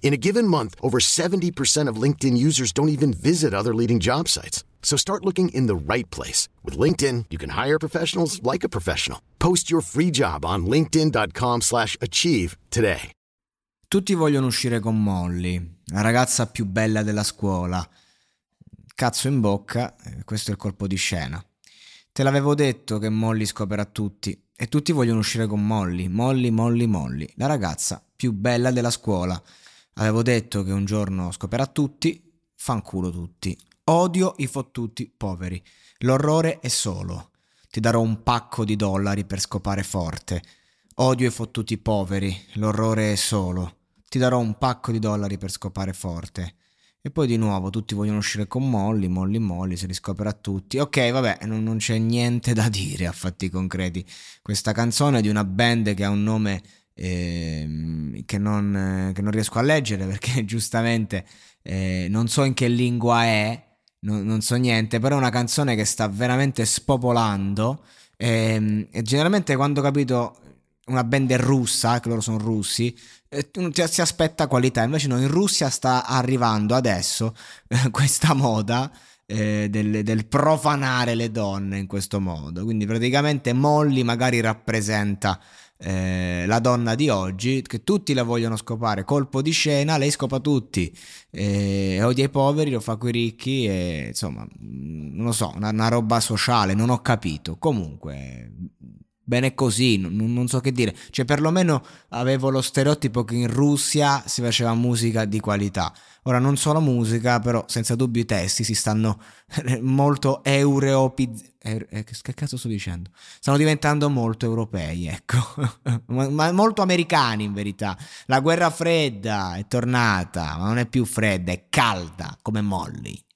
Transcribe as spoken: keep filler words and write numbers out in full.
In a given month, over seventy percent of LinkedIn users don't even visit other leading job sites. So start looking in the right place. With LinkedIn, you can hire professionals like a professional. Post your free job on linkedin.com slash achieve today. Tutti vogliono uscire con Molly, la ragazza più bella della scuola. Cazzo in bocca, questo è il colpo di scena. Te l'avevo detto che Molly scoperà tutti. E tutti vogliono uscire con Molly, Molly, Molly, Molly, la ragazza più bella della scuola. Avevo detto che un giorno scoperà tutti, fanculo tutti. Odio i fottuti poveri. L'orrore è solo. Ti darò un pacco di dollari per scopare forte. Odio i fottuti poveri. L'orrore è solo. Ti darò un pacco di dollari per scopare forte. E poi di nuovo tutti vogliono uscire con Molly, Molly, Molly, se li scoperà tutti. Ok, vabbè, non, non c'è niente da dire a fatti concreti. Questa canzone è di una band che ha un nome... Eh, che, non, che non riesco a leggere perché giustamente eh, non so in che lingua è, no, non so niente, però è una canzone che sta veramente spopolando eh, e generalmente quando ho capito una band è russa, che loro sono russi, eh, si aspetta qualità, invece no, in Russia sta arrivando adesso eh, questa moda Eh, del, del profanare le donne in questo modo, quindi praticamente Molly magari rappresenta eh, la donna di oggi che tutti la vogliono scopare, colpo di scena, lei scopa tutti, eh, odia i poveri, lo fa coi ricchi e, insomma, non lo so, una, una roba sociale, non ho capito, comunque bene così, non, non so che dire, cioè perlomeno avevo lo stereotipo che in Russia si faceva musica di qualità. Ora non solo musica, però senza dubbio i testi si stanno molto europizzando. Eh, che cazzo sto dicendo? Stanno diventando molto europei, ecco, ma, ma molto americani in verità. La guerra fredda è tornata, ma non è più fredda, è calda come Molly.